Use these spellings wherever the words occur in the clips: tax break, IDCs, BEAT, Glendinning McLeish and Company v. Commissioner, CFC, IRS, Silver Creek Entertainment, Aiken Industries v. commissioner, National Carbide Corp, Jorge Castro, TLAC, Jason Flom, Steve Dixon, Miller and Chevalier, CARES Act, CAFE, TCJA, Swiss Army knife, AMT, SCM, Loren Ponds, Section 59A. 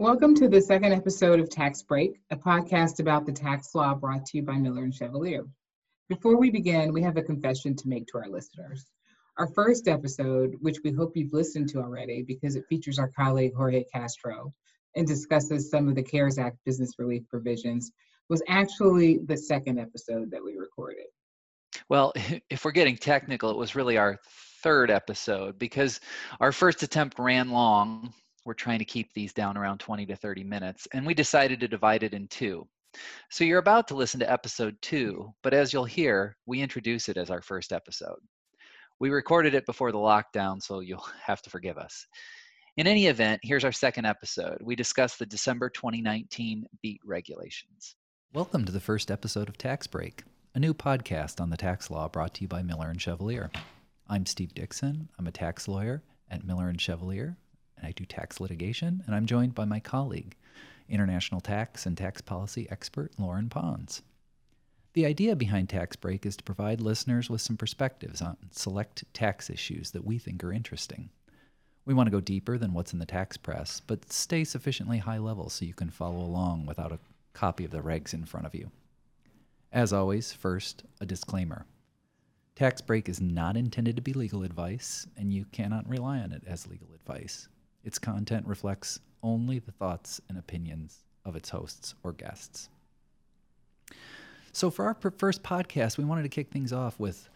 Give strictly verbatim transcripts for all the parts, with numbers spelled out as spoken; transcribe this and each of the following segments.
Welcome to the second episode of Tax Break, a podcast about the tax law brought to you by Miller and Chevalier. Before we begin, we have a confession to make to our listeners. Our first episode, which we hope you've listened to already because it features our colleague Jorge Castro and discusses some of the CARES Act business relief provisions, was actually the second episode that we recorded. Well, if we're getting technical, it was really our third episode because our first attempt ran long. We're trying to keep these down around twenty to thirty minutes, and we decided to divide it in two. So you're about to listen to episode two, but as you'll hear, we introduce it as our first episode. We recorded it before the lockdown, so you'll have to forgive us. In any event, here's our second episode. We discuss the December twenty nineteen BEAT regulations. Welcome to the first episode of Tax Break, a new podcast on the tax law brought to you by Miller and Chevalier. I'm Steve Dixon. I'm a tax lawyer at Miller and Chevalier. I do tax litigation, and I'm joined by my colleague, international tax and tax policy expert Loren Ponds. The idea behind Tax Break is to provide listeners with some perspectives on select tax issues that we think are interesting. We want to go deeper than what's in the tax press, but stay sufficiently high level so you can follow along without a copy of the regs in front of you. As always, first, a disclaimer. Tax Break is not intended to be legal advice, and you cannot rely on it as legal advice. Its content reflects only the thoughts and opinions of its hosts or guests. So for our first podcast, we wanted to kick things off with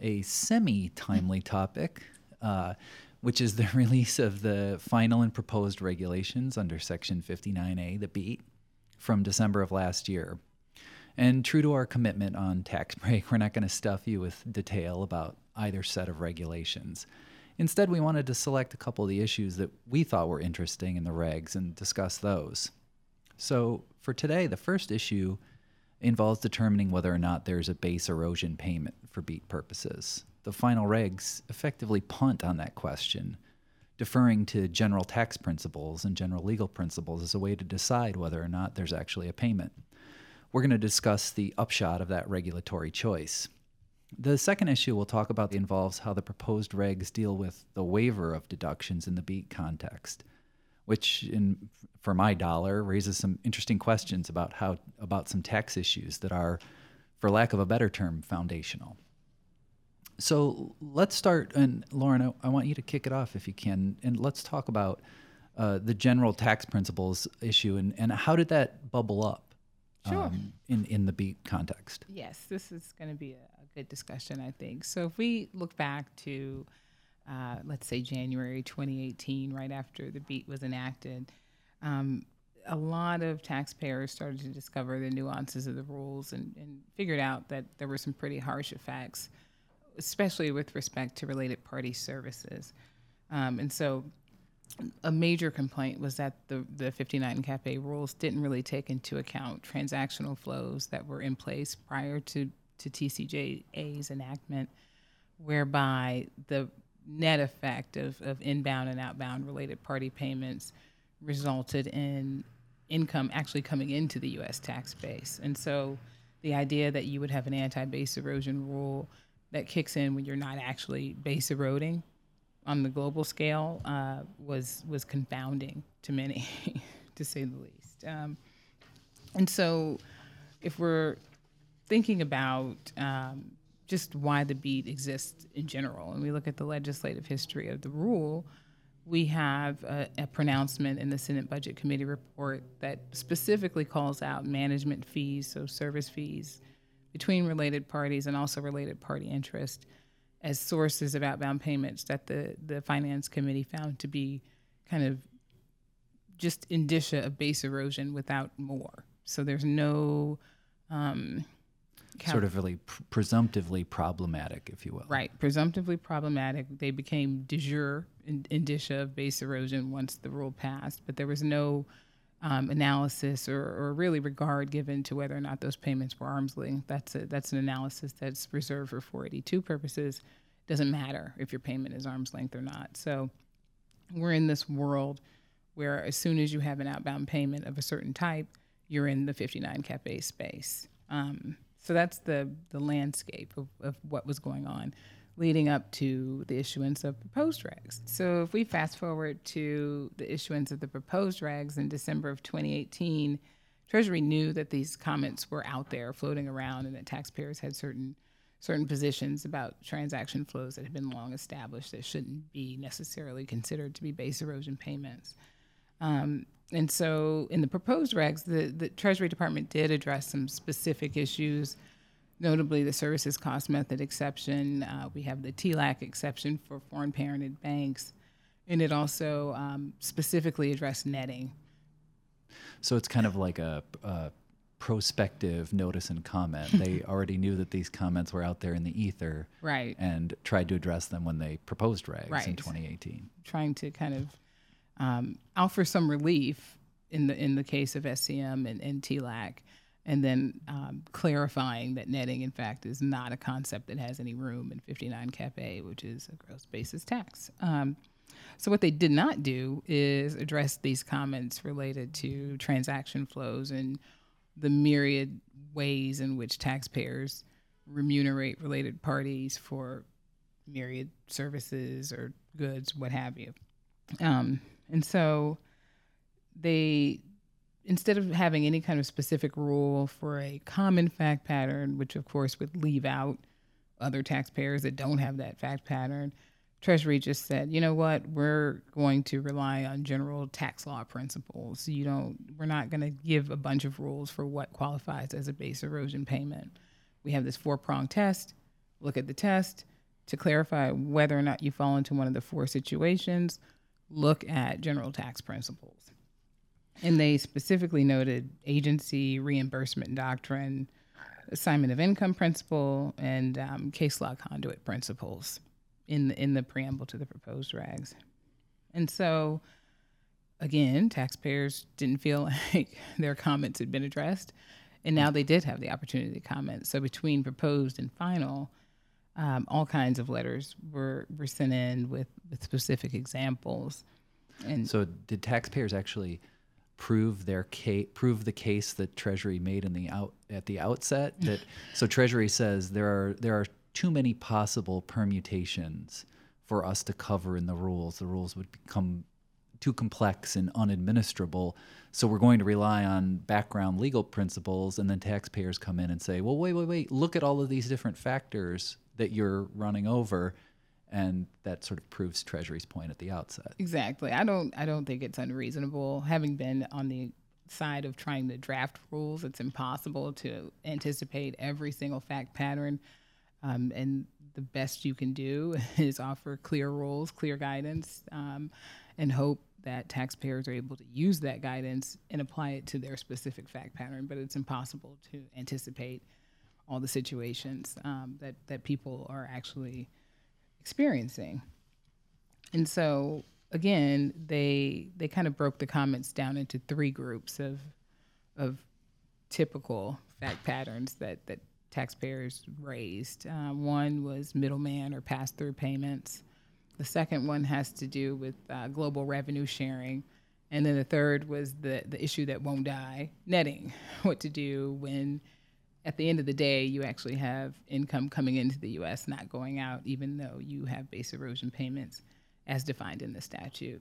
a semi-timely topic, uh, which is the release of the final and proposed regulations under Section fifty-nine A, the BEAT, from December of last year. And true to our commitment on Tax Break, we're not going to stuff you with detail about either set of regulations. Instead, we wanted to select a couple of the issues that we thought were interesting in the regs and discuss those. So for today, the first issue involves determining whether or not there's a base erosion payment for BEAT purposes. The final regs effectively punt on that question, deferring to general tax principles and general legal principles as a way to decide whether or not there's actually a payment. We're going to discuss the upshot of that regulatory choice. The second issue we'll talk about involves how the proposed regs deal with the waiver of deductions in the BEAT context, which, in, for my dollar, raises some interesting questions about how about some tax issues that are, for lack of a better term, foundational. So let's start, and Lauren, I, I want you to kick it off if you can, and let's talk about uh, the general tax principles issue and, and how did that bubble up? Sure. Um, in, in the BEAT context. Yes, this is going to be a, a good discussion, I think. So if we look back to, uh, let's say, January twenty eighteen, right after the BEAT was enacted, um, a lot of taxpayers started to discover the nuances of the rules and, and figured out that there were some pretty harsh effects, especially with respect to related party services. Um, and so a major complaint was that the, the fifty-nine CAFE rules didn't really take into account transactional flows that were in place prior to, to T C J A's enactment, whereby the net effect of, of inbound and outbound related party payments resulted in income actually coming into the U S tax base. And so the idea that you would have an anti-base erosion rule that kicks in when you're not actually base eroding on the global scale uh, was was confounding to many, to say the least. Um, and so if we're thinking about um, just why the BEAT exists in general, and we look at the legislative history of the rule, we have a, a pronouncement in the Senate Budget Committee report that specifically calls out management fees, so service fees, between related parties and also related party interest, as sources of outbound payments that the, the Finance Committee found to be kind of just indicia of base erosion without more. So there's no... Um, cal- sort of really pr- presumptively problematic, if you will. Right, presumptively problematic. They became de jure indicia of base erosion once the rule passed, but there was no um, analysis or, or really regard given to whether or not those payments were arm's length. That's a, that's an analysis that's reserved for four eighty-two purposes. Doesn't matter if your payment is arm's length or not. So we're in this world where as soon as you have an outbound payment of a certain type, you're in the fifty-nine CAFE space. Um, so that's the, the landscape of, of what was going on. leading up to the issuance of proposed regs. So if we fast forward to the issuance of the proposed regs in December of twenty eighteen, Treasury knew that these comments were out there floating around and that taxpayers had certain certain positions about transaction flows that had been long established that shouldn't be necessarily considered to be base erosion payments. Um, and so in the proposed regs, the, the Treasury Department did address some specific issues, notably the services cost method exception. Uh, we have the T LAC exception for foreign-parented banks, and it also um, specifically addressed netting. So it's kind of like a... a prospective notice and comment. They already knew that these comments were out there in the ether, right? And tried to address them when they proposed regs right. in twenty eighteen. Trying to kind of um, offer some relief in the in the case of S C M and, and T LAC, and then um, clarifying that netting, in fact, is not a concept that has any room in fifty-nine C A F E, which is a gross basis tax. Um, So what they did not do is address these comments related to transaction flows and the myriad ways in which taxpayers remunerate related parties for myriad services or goods, what have you. Um, and so they, instead of having any kind of specific rule for a common fact pattern, which of course would leave out other taxpayers that don't have that fact pattern, Treasury just said, you know what, we're going to rely on general tax law principles. You don't, we're not going to give a bunch of rules for what qualifies as a base erosion payment. We have this four-pronged test. Look at the test to clarify whether or not you fall into one of the four situations. Look at general tax principles. And they specifically noted agency, reimbursement doctrine, assignment of income principle, and um, case law conduit principles in the, in the preamble to the proposed regs. And so, again, taxpayers didn't feel like their comments had been addressed, and now they did have the opportunity to comment. So between proposed and final, um, all kinds of letters were, were sent in with, with specific examples. And so did taxpayers actually prove their case, prove the case that Treasury made in the out, at the outset? That so Treasury says there are there are too many possible permutations for us to cover in the rules. The rules would become too complex and unadministrable. So we're going to rely on background legal principles, and then taxpayers come in and say, well, wait, wait, wait, look at all of these different factors that you're running over. And that sort of proves Treasury's point at the outset. Exactly. I don't, I don't think it's unreasonable. Having been on the side of trying to draft rules, it's impossible to anticipate every single fact pattern. Um, and the best you can do is offer clear rules, clear guidance, um, and hope that taxpayers are able to use that guidance and apply it to their specific fact pattern. But it's impossible to anticipate all the situations um, that, that people are actually experiencing. And so, again, they they kind of broke the comments down into three groups of of typical fact patterns that, that taxpayers raised. Uh, one was middleman or pass-through payments. The second one has to do with uh, global revenue sharing. And then the third was the, the issue that won't die, netting, what to do when at the end of the day you actually have income coming into the U S, not going out, even though you have base erosion payments as defined in the statute.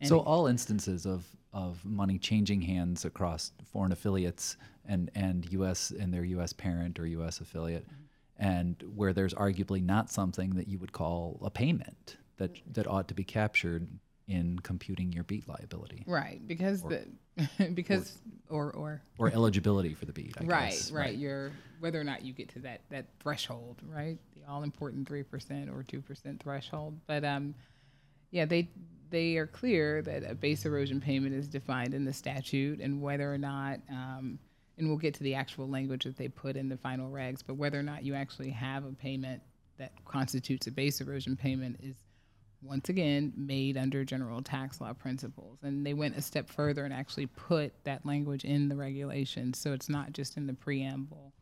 And so all instances of, of money changing hands across foreign affiliates and, and U S and their U S parent or U S affiliate, mm-hmm. and where there's arguably not something that you would call a payment that that ought to be captured in computing your BEAT liability. Right, because or, the because or or, or, or eligibility for the BEAT, I right, guess. Right, right. Your whether or not you get to that, that threshold, right? The all important three percent or two percent threshold. But um yeah, they They are clear that a base erosion payment is defined in the statute, and whether or not, um, and we'll get to the actual language that they put in the final regs, but whether or not you actually have a payment that constitutes a base erosion payment is, once again, made under general tax law principles. And they went a step further and actually put that language in the regulations, so it's not just in the preamble,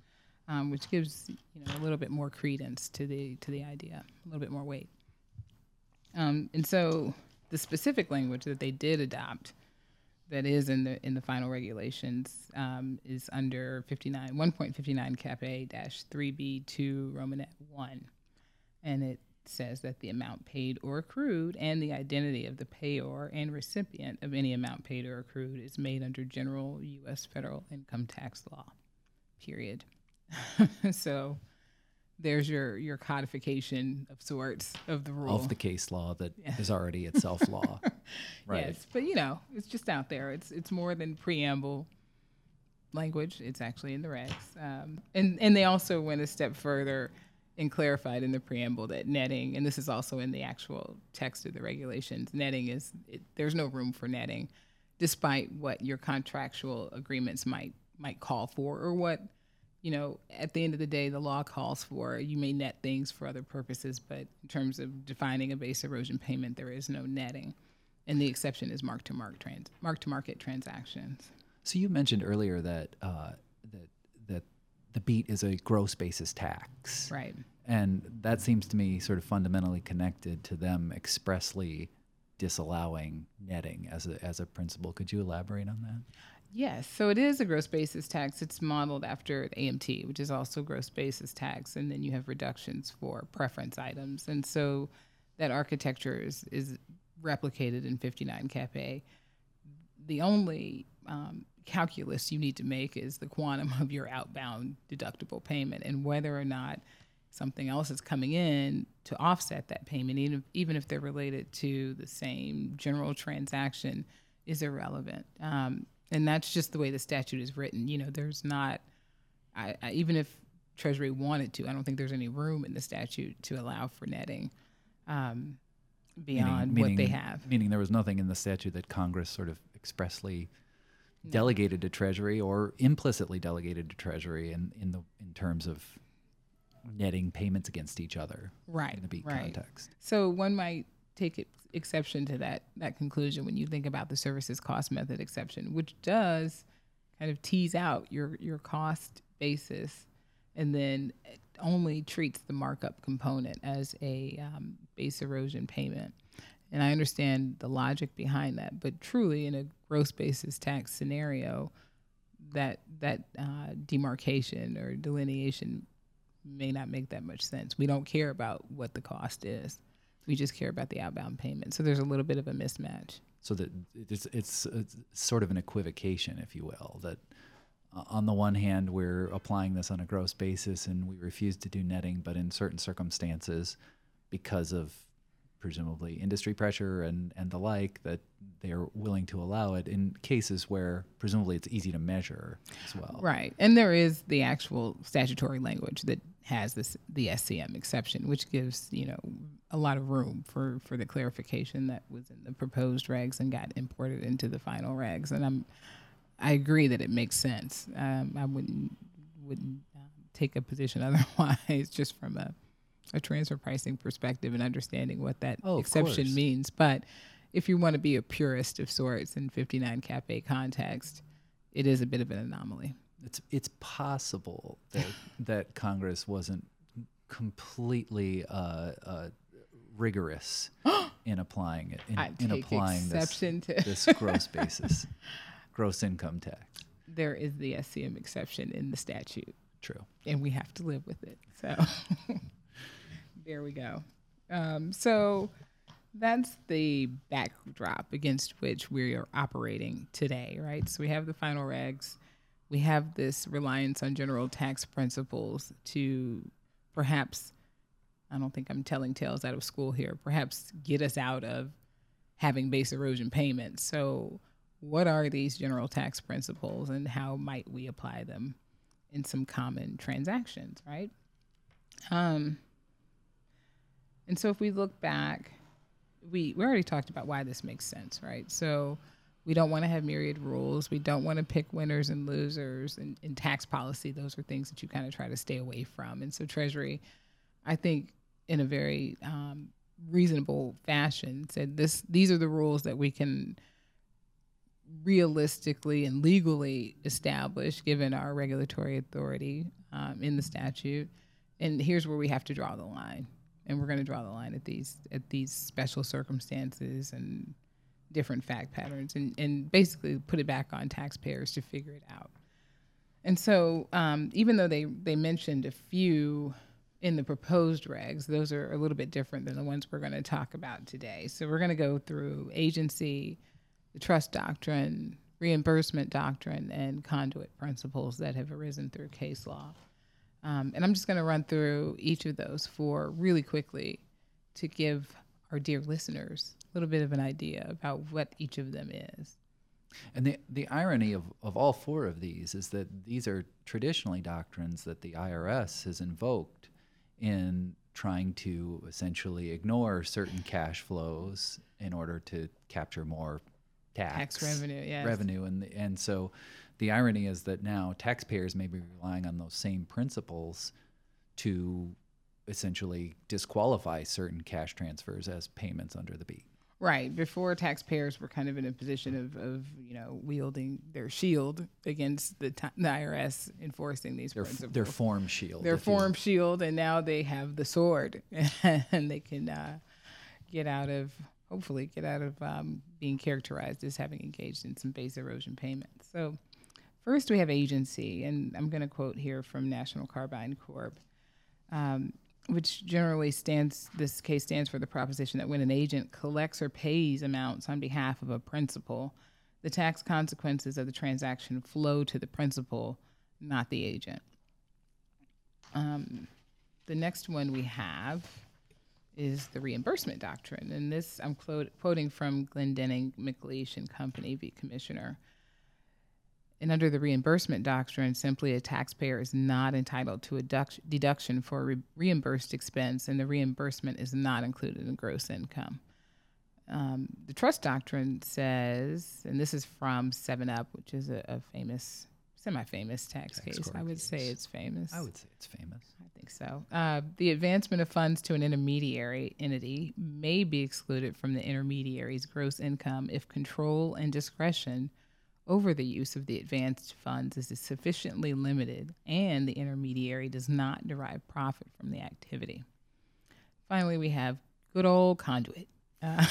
um, which gives you know a little bit more credence to the to the idea, a little bit more weight. Um, and so. The specific language that they did adopt, that is in the in the final regulations, um, is under fifty-nine one point five nine C A F E dash three B two Romanet one, and it says that the amount paid or accrued and the identity of the payor and recipient of any amount paid or accrued is made under general U S federal income tax law, period. So there's your, your codification of sorts of the rule. Of the case law that yeah. is already itself law. Right. Yes, but, you know, it's just out there. It's it's more than preamble language. It's actually in the regs. Um, and, and they also went a step further and clarified in the preamble that netting, and this is also in the actual text of the regulations, netting is, it, there's no room for netting, despite what your contractual agreements might might call for, or what, you know, at the end of the day, the law calls for. You may net things for other purposes, but in terms of defining a base erosion payment, there is no netting. And the exception is mark-to-market trans- mark-to-market transactions. So you mentioned earlier that uh, that that the BEAT is a gross basis tax. Right. And that seems to me sort of fundamentally connected to them expressly disallowing netting as a as a principle. Could you elaborate on that? Yes. So it is a gross basis tax. It's modeled after A M T, which is also gross basis tax. And then you have reductions for preference items. And so that architecture is, is replicated in fifty-nine C A F E. The only um, calculus you need to make is the quantum of your outbound deductible payment and whether or not something else is coming in to offset that payment, even if, even if they're related to the same general transaction, is irrelevant. Um, and that's just the way the statute is written. You know, there's not, I, I, even if Treasury wanted to, I don't think there's any room in the statute to allow for netting um, beyond meaning, what meaning, they have. Meaning there was nothing in the statute that Congress sort of expressly no. delegated to Treasury or implicitly delegated to Treasury in, in, the, in terms of netting payments against each other right, in the BEAT right. context. So one might take it exception to that that conclusion when you think about the services cost method exception, which does kind of tease out your your cost basis and then it only treats the markup component as a um, base erosion payment. And I understand the logic behind that, but truly in a gross basis tax scenario, that that uh, demarcation or delineation may not make that much sense. We don't care about what the cost is. We just care about the outbound payment. So there's a little bit of a mismatch. So that it's, it's, it's sort of an equivocation, if you will, that uh, on the one hand, we're applying this on a gross basis and we refuse to do netting, but in certain circumstances, because of presumably industry pressure and, and the like, that they're willing to allow it in cases where presumably it's easy to measure as well. Right. And there is the actual statutory language that has this the S C M exception, which gives, you know, a lot of room for, for the clarification that was in the proposed regs and got imported into the final regs. And I'm, I agree that it makes sense. Um, I wouldn't wouldn't take a position otherwise just from a, a transfer pricing perspective and understanding what that oh, exception means. But if you want to be a purist of sorts in fifty-nine C A F E context, it is a bit of an anomaly. It's it's possible that that Congress wasn't completely uh, uh, rigorous in applying it in, I in take applying this, to this gross basis, gross income tax. There is the S C M exception in the statute. True, and we have to live with it. So there we go. Um, so that's the backdrop against which we are operating today, right? So we have the final regs. We have this reliance on general tax principles to perhaps, I don't think I'm telling tales out of school here, perhaps get us out of having base erosion payments. So what are these general tax principles and how might we apply them in some common transactions, right? Um, and so if we look back, we, we already talked about why this makes sense, right? So we don't want to have myriad rules. We don't want to pick winners and losers. And in tax policy, those are things that you kind of try to stay away from. And so Treasury, I think, in a very um, reasonable fashion, said this: these are the rules that we can realistically and legally establish, given our regulatory authority um, in the statute. And here's where we have to draw the line. And we're going to draw the line at these at these special circumstances and different fact patterns and, and basically put it back on taxpayers to figure it out. And so um, even though they, they mentioned a few in the proposed regs. Those are a little bit different than the ones we're going to talk about today. So we're going to go through agency, the trust doctrine, reimbursement doctrine, and conduit principles that have arisen through case law. Um, and I'm just going to run through each of those four really quickly to give our dear listeners a little bit of an idea about what each of them is. And the, the irony of, of all four of these is that these are traditionally doctrines that the I R S has invoked in trying to essentially ignore certain cash flows in order to capture more tax, tax revenue. Yes. Revenue. And, the, and so the irony is that now taxpayers may be relying on those same principles to essentially disqualify certain cash transfers as payments under the BEAT. Right. Before, taxpayers were kind of in a position of, of you know, wielding their shield against the, t- the I R S enforcing these their, principles. Their form shield. Their form shield, and now they have the sword, and they can uh, get out of, hopefully get out of um, being characterized as having engaged in some base erosion payments. So first we have agency, and I'm going to quote here from National Carbide Corp, um, which generally stands, this case stands for the proposition that when an agent collects or pays amounts on behalf of a principal, the tax consequences of the transaction flow to the principal, not the agent. Um, the next one we have is the reimbursement doctrine. And this, I'm clo- quoting from Glendinning McLeish and Company v. Commissioner. And under the reimbursement doctrine, simply a taxpayer is not entitled to a duct- deduction for a re- reimbursed expense, and the reimbursement is not included in gross income. Um, the trust doctrine says, and this is from seven up, which is a, a famous, semi-famous tax, tax case. I would case. say it's famous. I would say it's famous. I think so. Uh, the advancement of funds to an intermediary entity may be excluded from the intermediary's gross income if control and discretion over the use of the advanced funds is sufficiently limited and the intermediary does not derive profit from the activity. Finally, we have good old conduit. Uh,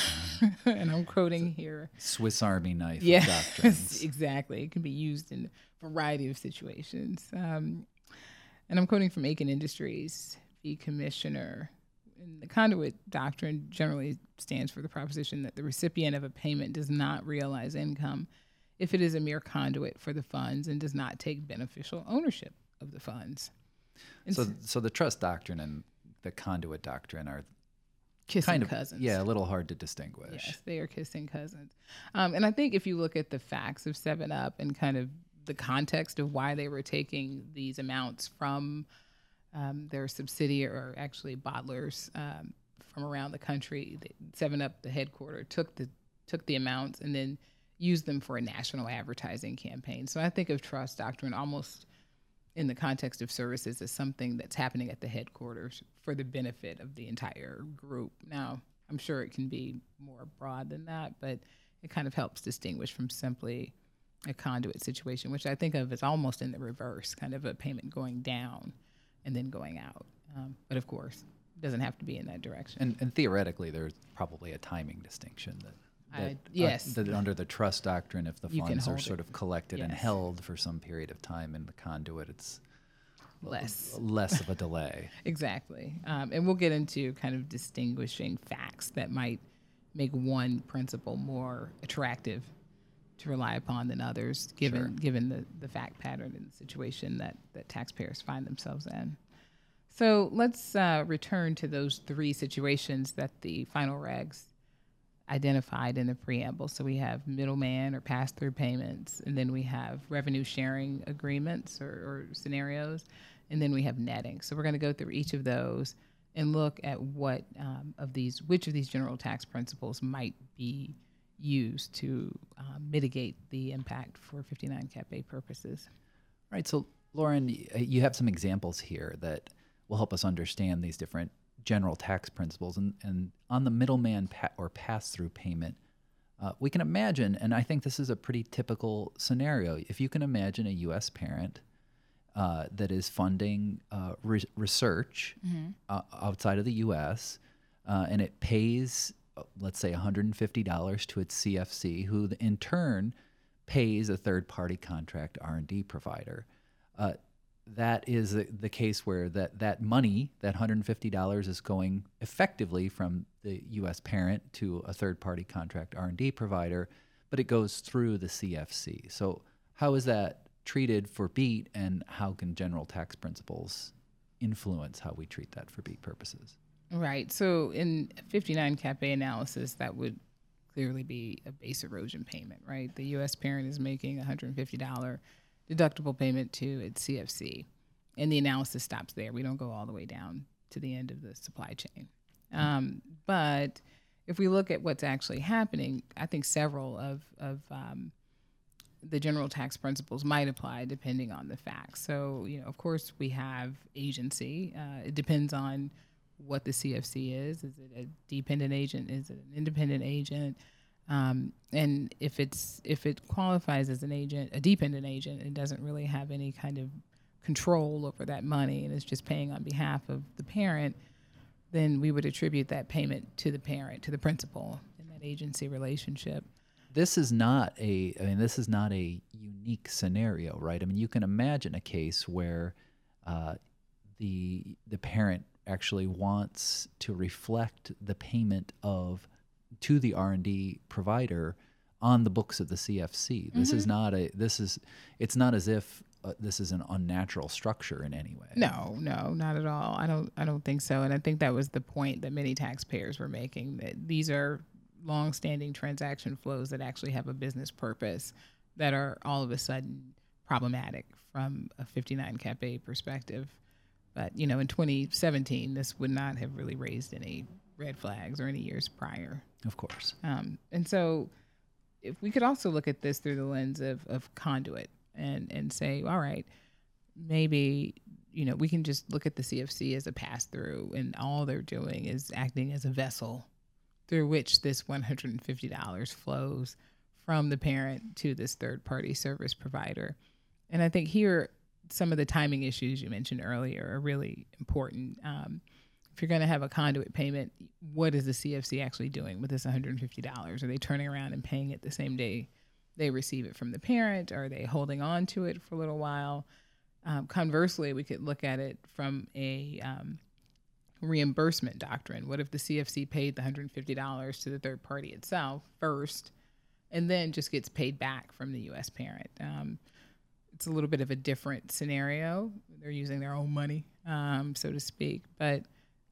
and I'm quoting here. Swiss Army knife yeah, doctrines. Exactly. It can be used in a variety of situations. Um, and I'm quoting from Aiken Industries v. Commissioner. And the conduit doctrine generally stands for the proposition that the recipient of a payment does not realize income if it is a mere conduit for the funds and does not take beneficial ownership of the funds. And so so the trust doctrine and the conduit doctrine are kissing kind of, cousins. Yeah, a little hard to distinguish. Yes, they are kissing cousins. Um, and I think if you look at the facts of seven up and kind of the context of why they were taking these amounts from um, their subsidiary, or actually bottlers um, from around the country, seven up, the headquarters, took the took the amounts and then use them for a national advertising campaign. So I think of trust doctrine almost in the context of services as something that's happening at the headquarters for the benefit of the entire group. Now, I'm sure it can be more broad than that, but it kind of helps distinguish from simply a conduit situation, which I think of as almost in the reverse, kind of a payment going down and then going out. Um, but of course, it doesn't have to be in that direction. And, and theoretically, there's probably a timing distinction that That, I, yes. Uh, that under the trust doctrine, if the funds are sort it. of collected yes. and held for some period of time in the conduit, it's less l- less of a delay. Exactly. Um, and we'll get into kind of distinguishing facts that might make one principle more attractive to rely upon than others, given sure. given the, the fact pattern and the situation that, that taxpayers find themselves in. So let's uh, return to those three situations that the final regs identified in the preamble. So we have middleman or pass-through payments, and then we have revenue sharing agreements or, or scenarios, and then we have netting. So we're going to go through each of those and look at what um, of these, which of these general tax principles might be used to uh, mitigate the impact for fifty-nine cap A purposes. All right. So Loren, you have some examples here that will help us understand these different general tax principles, and, and on the middleman pa- or pass-through payment, uh, we can imagine, and I think this is a pretty typical scenario, if you can imagine a U S parent uh, that is funding uh, re- research mm-hmm. uh, outside of the U S, uh, and it pays, let's say, one hundred fifty dollars to its C F C, who in turn pays a third-party contract R and D provider. Uh, that is the, the case where that, that money, that one hundred fifty dollars, is going effectively from the U S parent to a third-party contract R and D provider, but it goes through the C F C. So how is that treated for BEAT, and how can general tax principles influence how we treat that for BEAT purposes? Right. So in fifty-nine C A F E analysis, that would clearly be a base erosion payment, right? The U S parent is making one hundred fifty dollars deductible payment to its C F C, and the analysis stops there. We don't go all the way down to the end of the supply chain. Um, but if we look at what's actually happening, I think several of, of um, the general tax principles might apply depending on the facts. So, you know, of course, we have agency. Uh, it depends on what the C F C is. Is it a dependent agent? Is it an independent agent? Um, and if it's if it qualifies as an agent, a dependent agent, it doesn't really have any kind of control over that money, and it's just paying on behalf of the parent, then we would attribute that payment to the parent, to the principal in that agency relationship. This is not a, I mean, this is not a unique scenario, right? I mean, you can imagine a case where uh, the the parent actually wants to reflect the payment of to the R and D provider on the books of the C F C. This mm-hmm. is not a, this is, it's not as if uh, this is an unnatural structure in any way. No, no, not at all. I don't, I don't think so. And I think that was the point that many taxpayers were making, that these are longstanding transaction flows that actually have a business purpose that are all of a sudden problematic from a fifty-nine C A F E perspective. But, you know, in twenty seventeen, this would not have really raised any red flags or any years prior. Of course. Um, and so if we could also look at this through the lens of, of conduit and, and say, all right, maybe, you know, we can just look at the C F C as a pass-through, and all they're doing is acting as a vessel through which this one hundred fifty dollars flows from the parent to this third-party service provider. And I think here some of the timing issues you mentioned earlier are really important. Um, if you're going to have a conduit payment, what is the C F C actually doing with this one hundred fifty dollars? Are they turning around and paying it the same day they receive it from the parent? Are they holding on to it for a little while? Um, conversely, we could look at it from a um, reimbursement doctrine. What if the C F C paid the one hundred fifty dollars to the third party itself first, and then just gets paid back from the U S parent? Um, it's a little bit of a different scenario. They're using their own money, um, so to speak, but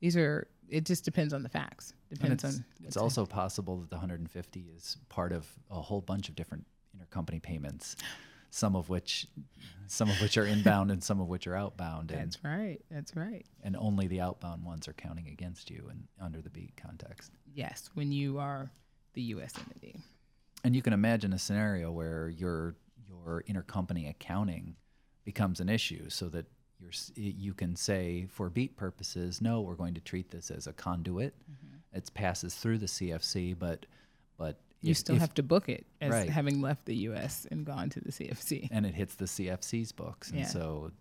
These are, it just depends on the facts. Depends it's, on. It's also happening. Possible that the one hundred fifty is part of a whole bunch of different intercompany payments, some of which, some of which are inbound and some of which are outbound. That's and, right. That's right. And only the outbound ones are counting against you in, under the BEAT context. Yes, when you are the U S entity. And you can imagine a scenario where your your intercompany accounting becomes an issue, so that you can say, for BEAT purposes, no, we're going to treat this as a conduit. Mm-hmm. It passes through the C F C, but but you if, still if, have to book it as right. having left the U S and gone to the C F C. And it hits the C F C's books. Yeah. And so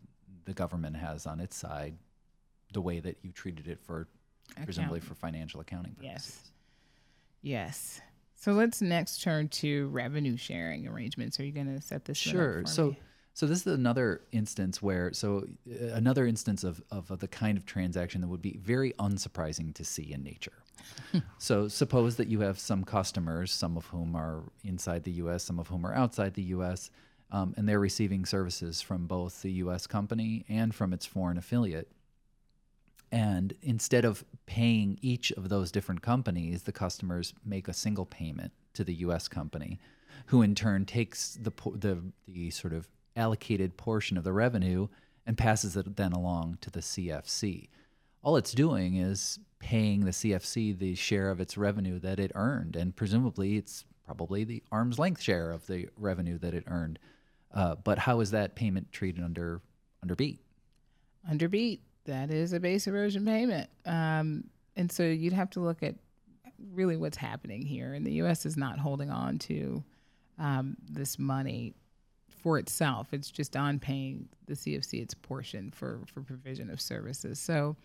the government has on its side the way that you treated it for, accounting. Presumably for financial accounting purposes. Yes. Yes. So let's next turn to revenue sharing arrangements. Are you going to set this one up for me? Sure. So. So this is another instance where, so uh, another instance of, of, of the kind of transaction that would be very unsurprising to see in nature. So suppose that you have some customers, some of whom are inside the U S, some of whom are outside the U S, um, and they're receiving services from both the U S company and from its foreign affiliate. And instead of paying each of those different companies, the customers make a single payment to the U S company, who in turn takes the the, the sort of allocated portion of the revenue and passes it then along to the C F C. All it's doing is paying the C F C the share of its revenue that it earned, and presumably it's probably the arm's length share of the revenue that it earned. Uh, but how is that payment treated under under BEAT? Under BEAT, that is a base erosion payment. Um, and so you'd have to look at really what's happening here. And the U S is not holding on to um, this money for itself. It's just on paying the C F C its portion for, for provision of services. So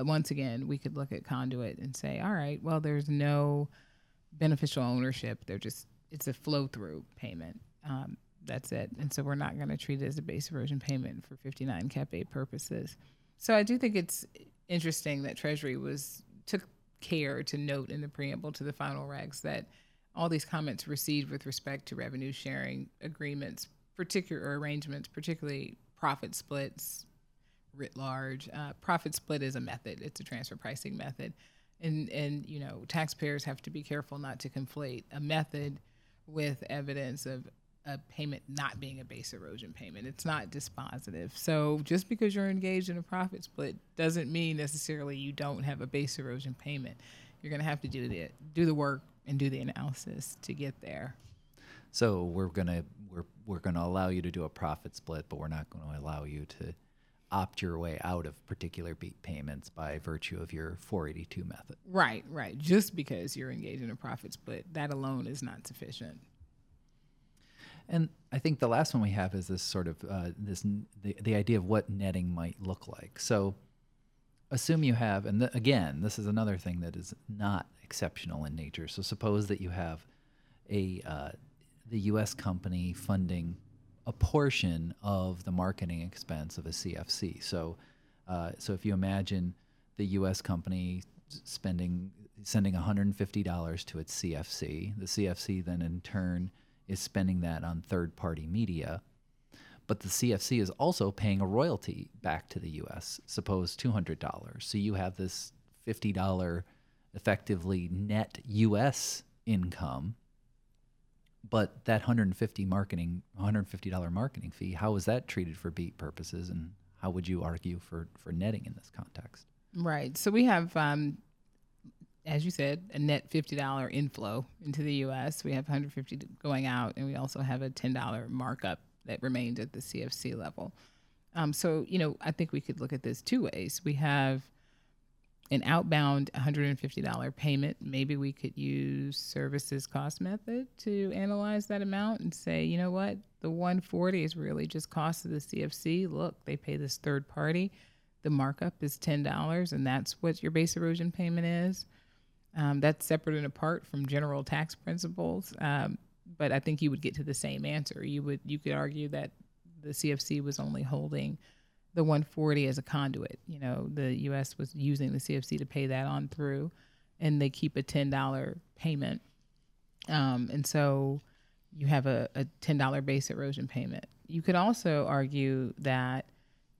uh, once again, we could look at conduit and say, all right, well, there's no beneficial ownership. They're just, it's a flow through payment. Um, That's it. And so we're not going to treat it as a base erosion payment for fifty-nine C A F E purposes. So I do think it's interesting that Treasury was took care to note in the preamble to the final regs that all these comments received with respect to revenue sharing agreements, particular arrangements, particularly profit splits writ large. Uh, profit split is a method. It's a transfer pricing method. And, and you know, taxpayers have to be careful not to conflate a method with evidence of a payment not being a base erosion payment. It's not dispositive. So just because you're engaged in a profit split doesn't mean necessarily you don't have a base erosion payment. You're going to have to do the, do the work and do the analysis to get there. So we're going to we're we're going to allow you to do a profit split, but we're not going to allow you to opt your way out of particular BEAT payments by virtue of your four eighty-two method. Right, right. Just because you're engaged in a profit split, that alone is not sufficient. And I think the last one we have is this sort of uh, this the, the idea of what netting might look like. So assume you have, and th- again, this is another thing that is not exceptional in nature. So suppose that you have a uh, the U S company funding a portion of the marketing expense of a C F C. So uh, so if you imagine the U S company spending sending one hundred fifty dollars to its C F C, the C F C then in turn is spending that on third-party media, but the C F C is also paying a royalty back to the U S, suppose two hundred dollars. So you have this fifty dollars effectively net U S income, but that one hundred fifty dollars marketing, one hundred fifty dollars marketing fee, how is that treated for BEAT purposes, and how would you argue for, for netting in this context? Right, so we have, um, as you said, a net fifty dollars inflow into the U S. We have one hundred fifty dollars going out, and we also have a ten dollars markup that remained at the C F C level. Um, so, you know, I think we could look at this two ways. We have an outbound one hundred fifty dollars payment. Maybe we could use services cost method to analyze that amount and say, you know what, the one hundred forty dollars is really just cost of the C F C. Look, they pay this third party. The markup is ten dollars, and that's what your base erosion payment is. Um, that's separate and apart from general tax principles, um, but I think you would get to the same answer. You would you could argue that the C F C was only holding the one hundred forty as a conduit. You know, the U S was using the C F C to pay that on through, and they keep a ten dollars payment, um, and so you have a, a ten dollars base erosion payment. You could also argue that,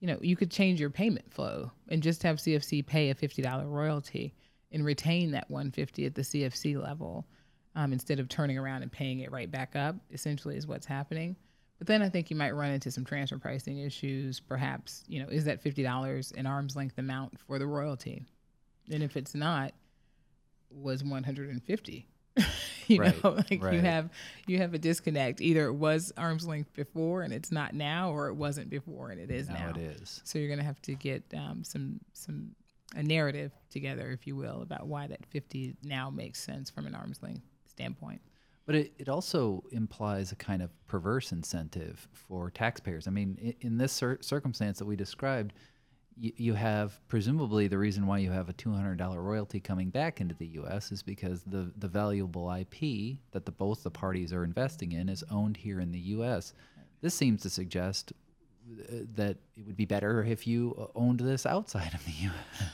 you know, you could change your payment flow and just have C F C pay a fifty dollars royalty and retain that one hundred fifty dollars at the C F C level, um, instead of turning around and paying it right back up, essentially is what's happening. But then I think you might run into some transfer pricing issues. Perhaps, you know, is that fifty dollars an arm's length amount for the royalty? And if it's not, was one hundred fifty dollars? you right, know, like right. you have you have a disconnect. Either it was arm's length before and it's not now, or it wasn't before and it is now. Now it is. So you're going to have to get um, some some. a narrative together, if you will, about why that fifty now makes sense from an arm's length standpoint. But it, it also implies a kind of perverse incentive for taxpayers. I mean, in, in this cir- circumstance that we described, y- you have presumably the reason why you have a two hundred dollars royalty coming back into the U S is because the, the valuable I P that the, both the parties are investing in is owned here in the U S. Right. This seems to suggest that it would be better if you owned this outside of the U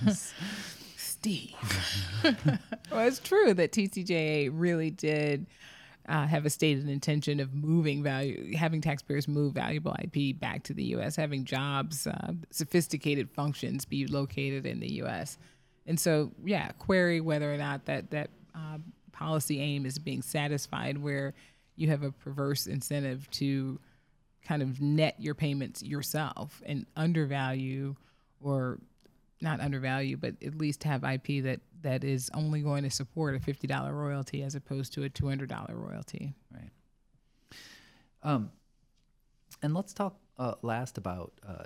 S Steve. Well, it's true that T C J A really did uh, have a stated intention of moving value, having taxpayers move valuable I P back to the U S, having jobs, uh, sophisticated functions be located in the U S. And so, yeah, query whether or not that, that uh, policy aim is being satisfied, where you have a perverse incentive to kind of net your payments yourself and undervalue, or not undervalue, but at least have I P that, that is only going to support a fifty dollars royalty as opposed to a two hundred dollars royalty. Right. Um, and let's talk uh, last about uh,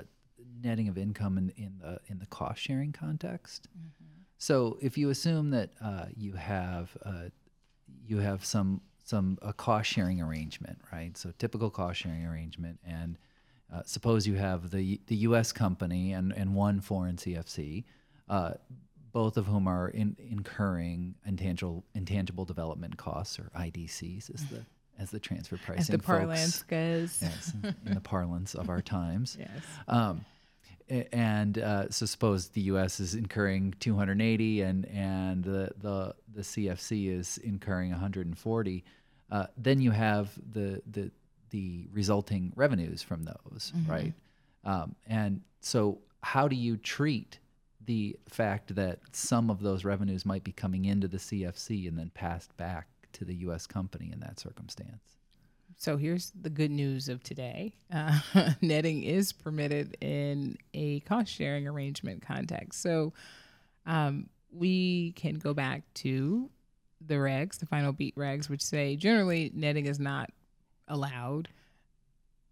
netting of income in, in the in the cost sharing context. Mm-hmm. So if you assume that uh, you have uh, you have some some a cost-sharing arrangement, right? So typical cost-sharing arrangement, and uh, suppose you have the the U S company and, and one foreign C F C, uh, both of whom are in, incurring intangible intangible development costs, or I D Cs is the as the transfer pricing as the parlance folks, goes. Yes, in the parlance of our times. Yes. Um, and uh, so suppose the U S is incurring two hundred eighty and and the the, the C F C is incurring one hundred forty. Uh, then you have the the the resulting revenues from those, mm-hmm. right? Um, and so how do you treat the fact that some of those revenues might be coming into the C F C and then passed back to the U S company in that circumstance? So here's the good news of today. Uh, netting is permitted in a cost-sharing arrangement context. So um, we can go back to the regs, the final BEAT regs, which say generally netting is not allowed,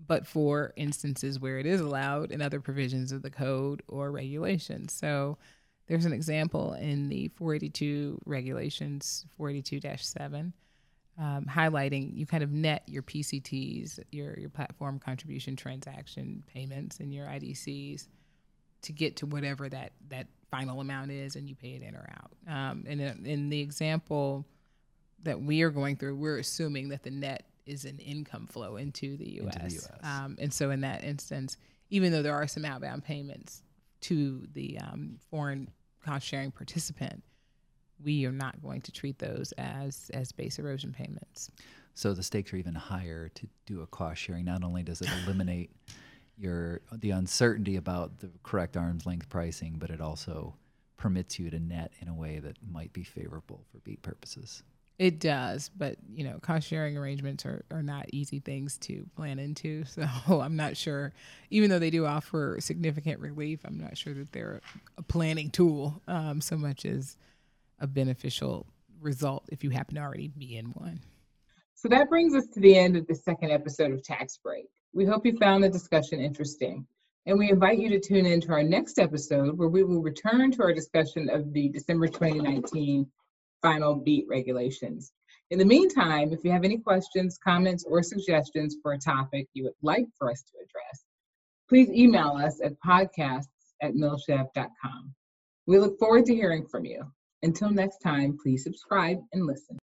but for instances where it is allowed in other provisions of the code or regulations. So there's an example in the four eighty-two regulations, four eighty-two dash seven, um, highlighting you kind of net your P C Ts, your, your platform contribution transaction payments, and your I D Cs to get to whatever that, that final amount is, and you pay it in or out. Um, and in, in the example that we are going through, we're assuming that the net is an income flow into the U S. Into the U S. Um, and so in that instance, even though there are some outbound payments to the um, foreign cost-sharing participant, we are not going to treat those as, as base erosion payments. So the stakes are even higher to do a cost-sharing. Not only does it eliminate your the uncertainty about the correct arm's-length pricing, but it also permits you to net in a way that might be favorable for BEAT purposes. It does, but, you know, cost-sharing arrangements are, are not easy things to plan into, so I'm not sure, even though they do offer significant relief, I'm not sure that they're a planning tool um, so much as a beneficial result if you happen to already be in one. So that brings us to the end of the second episode of Tax Break. We hope you found the discussion interesting, and we invite you to tune in to our next episode where we will return to our discussion of the December twenty nineteen final BEAT regulations. In the meantime, if you have any questions, comments, or suggestions for a topic you would like for us to address, please email us at podcasts at milchev dot com. We look forward to hearing from you. Until next time, please subscribe and listen.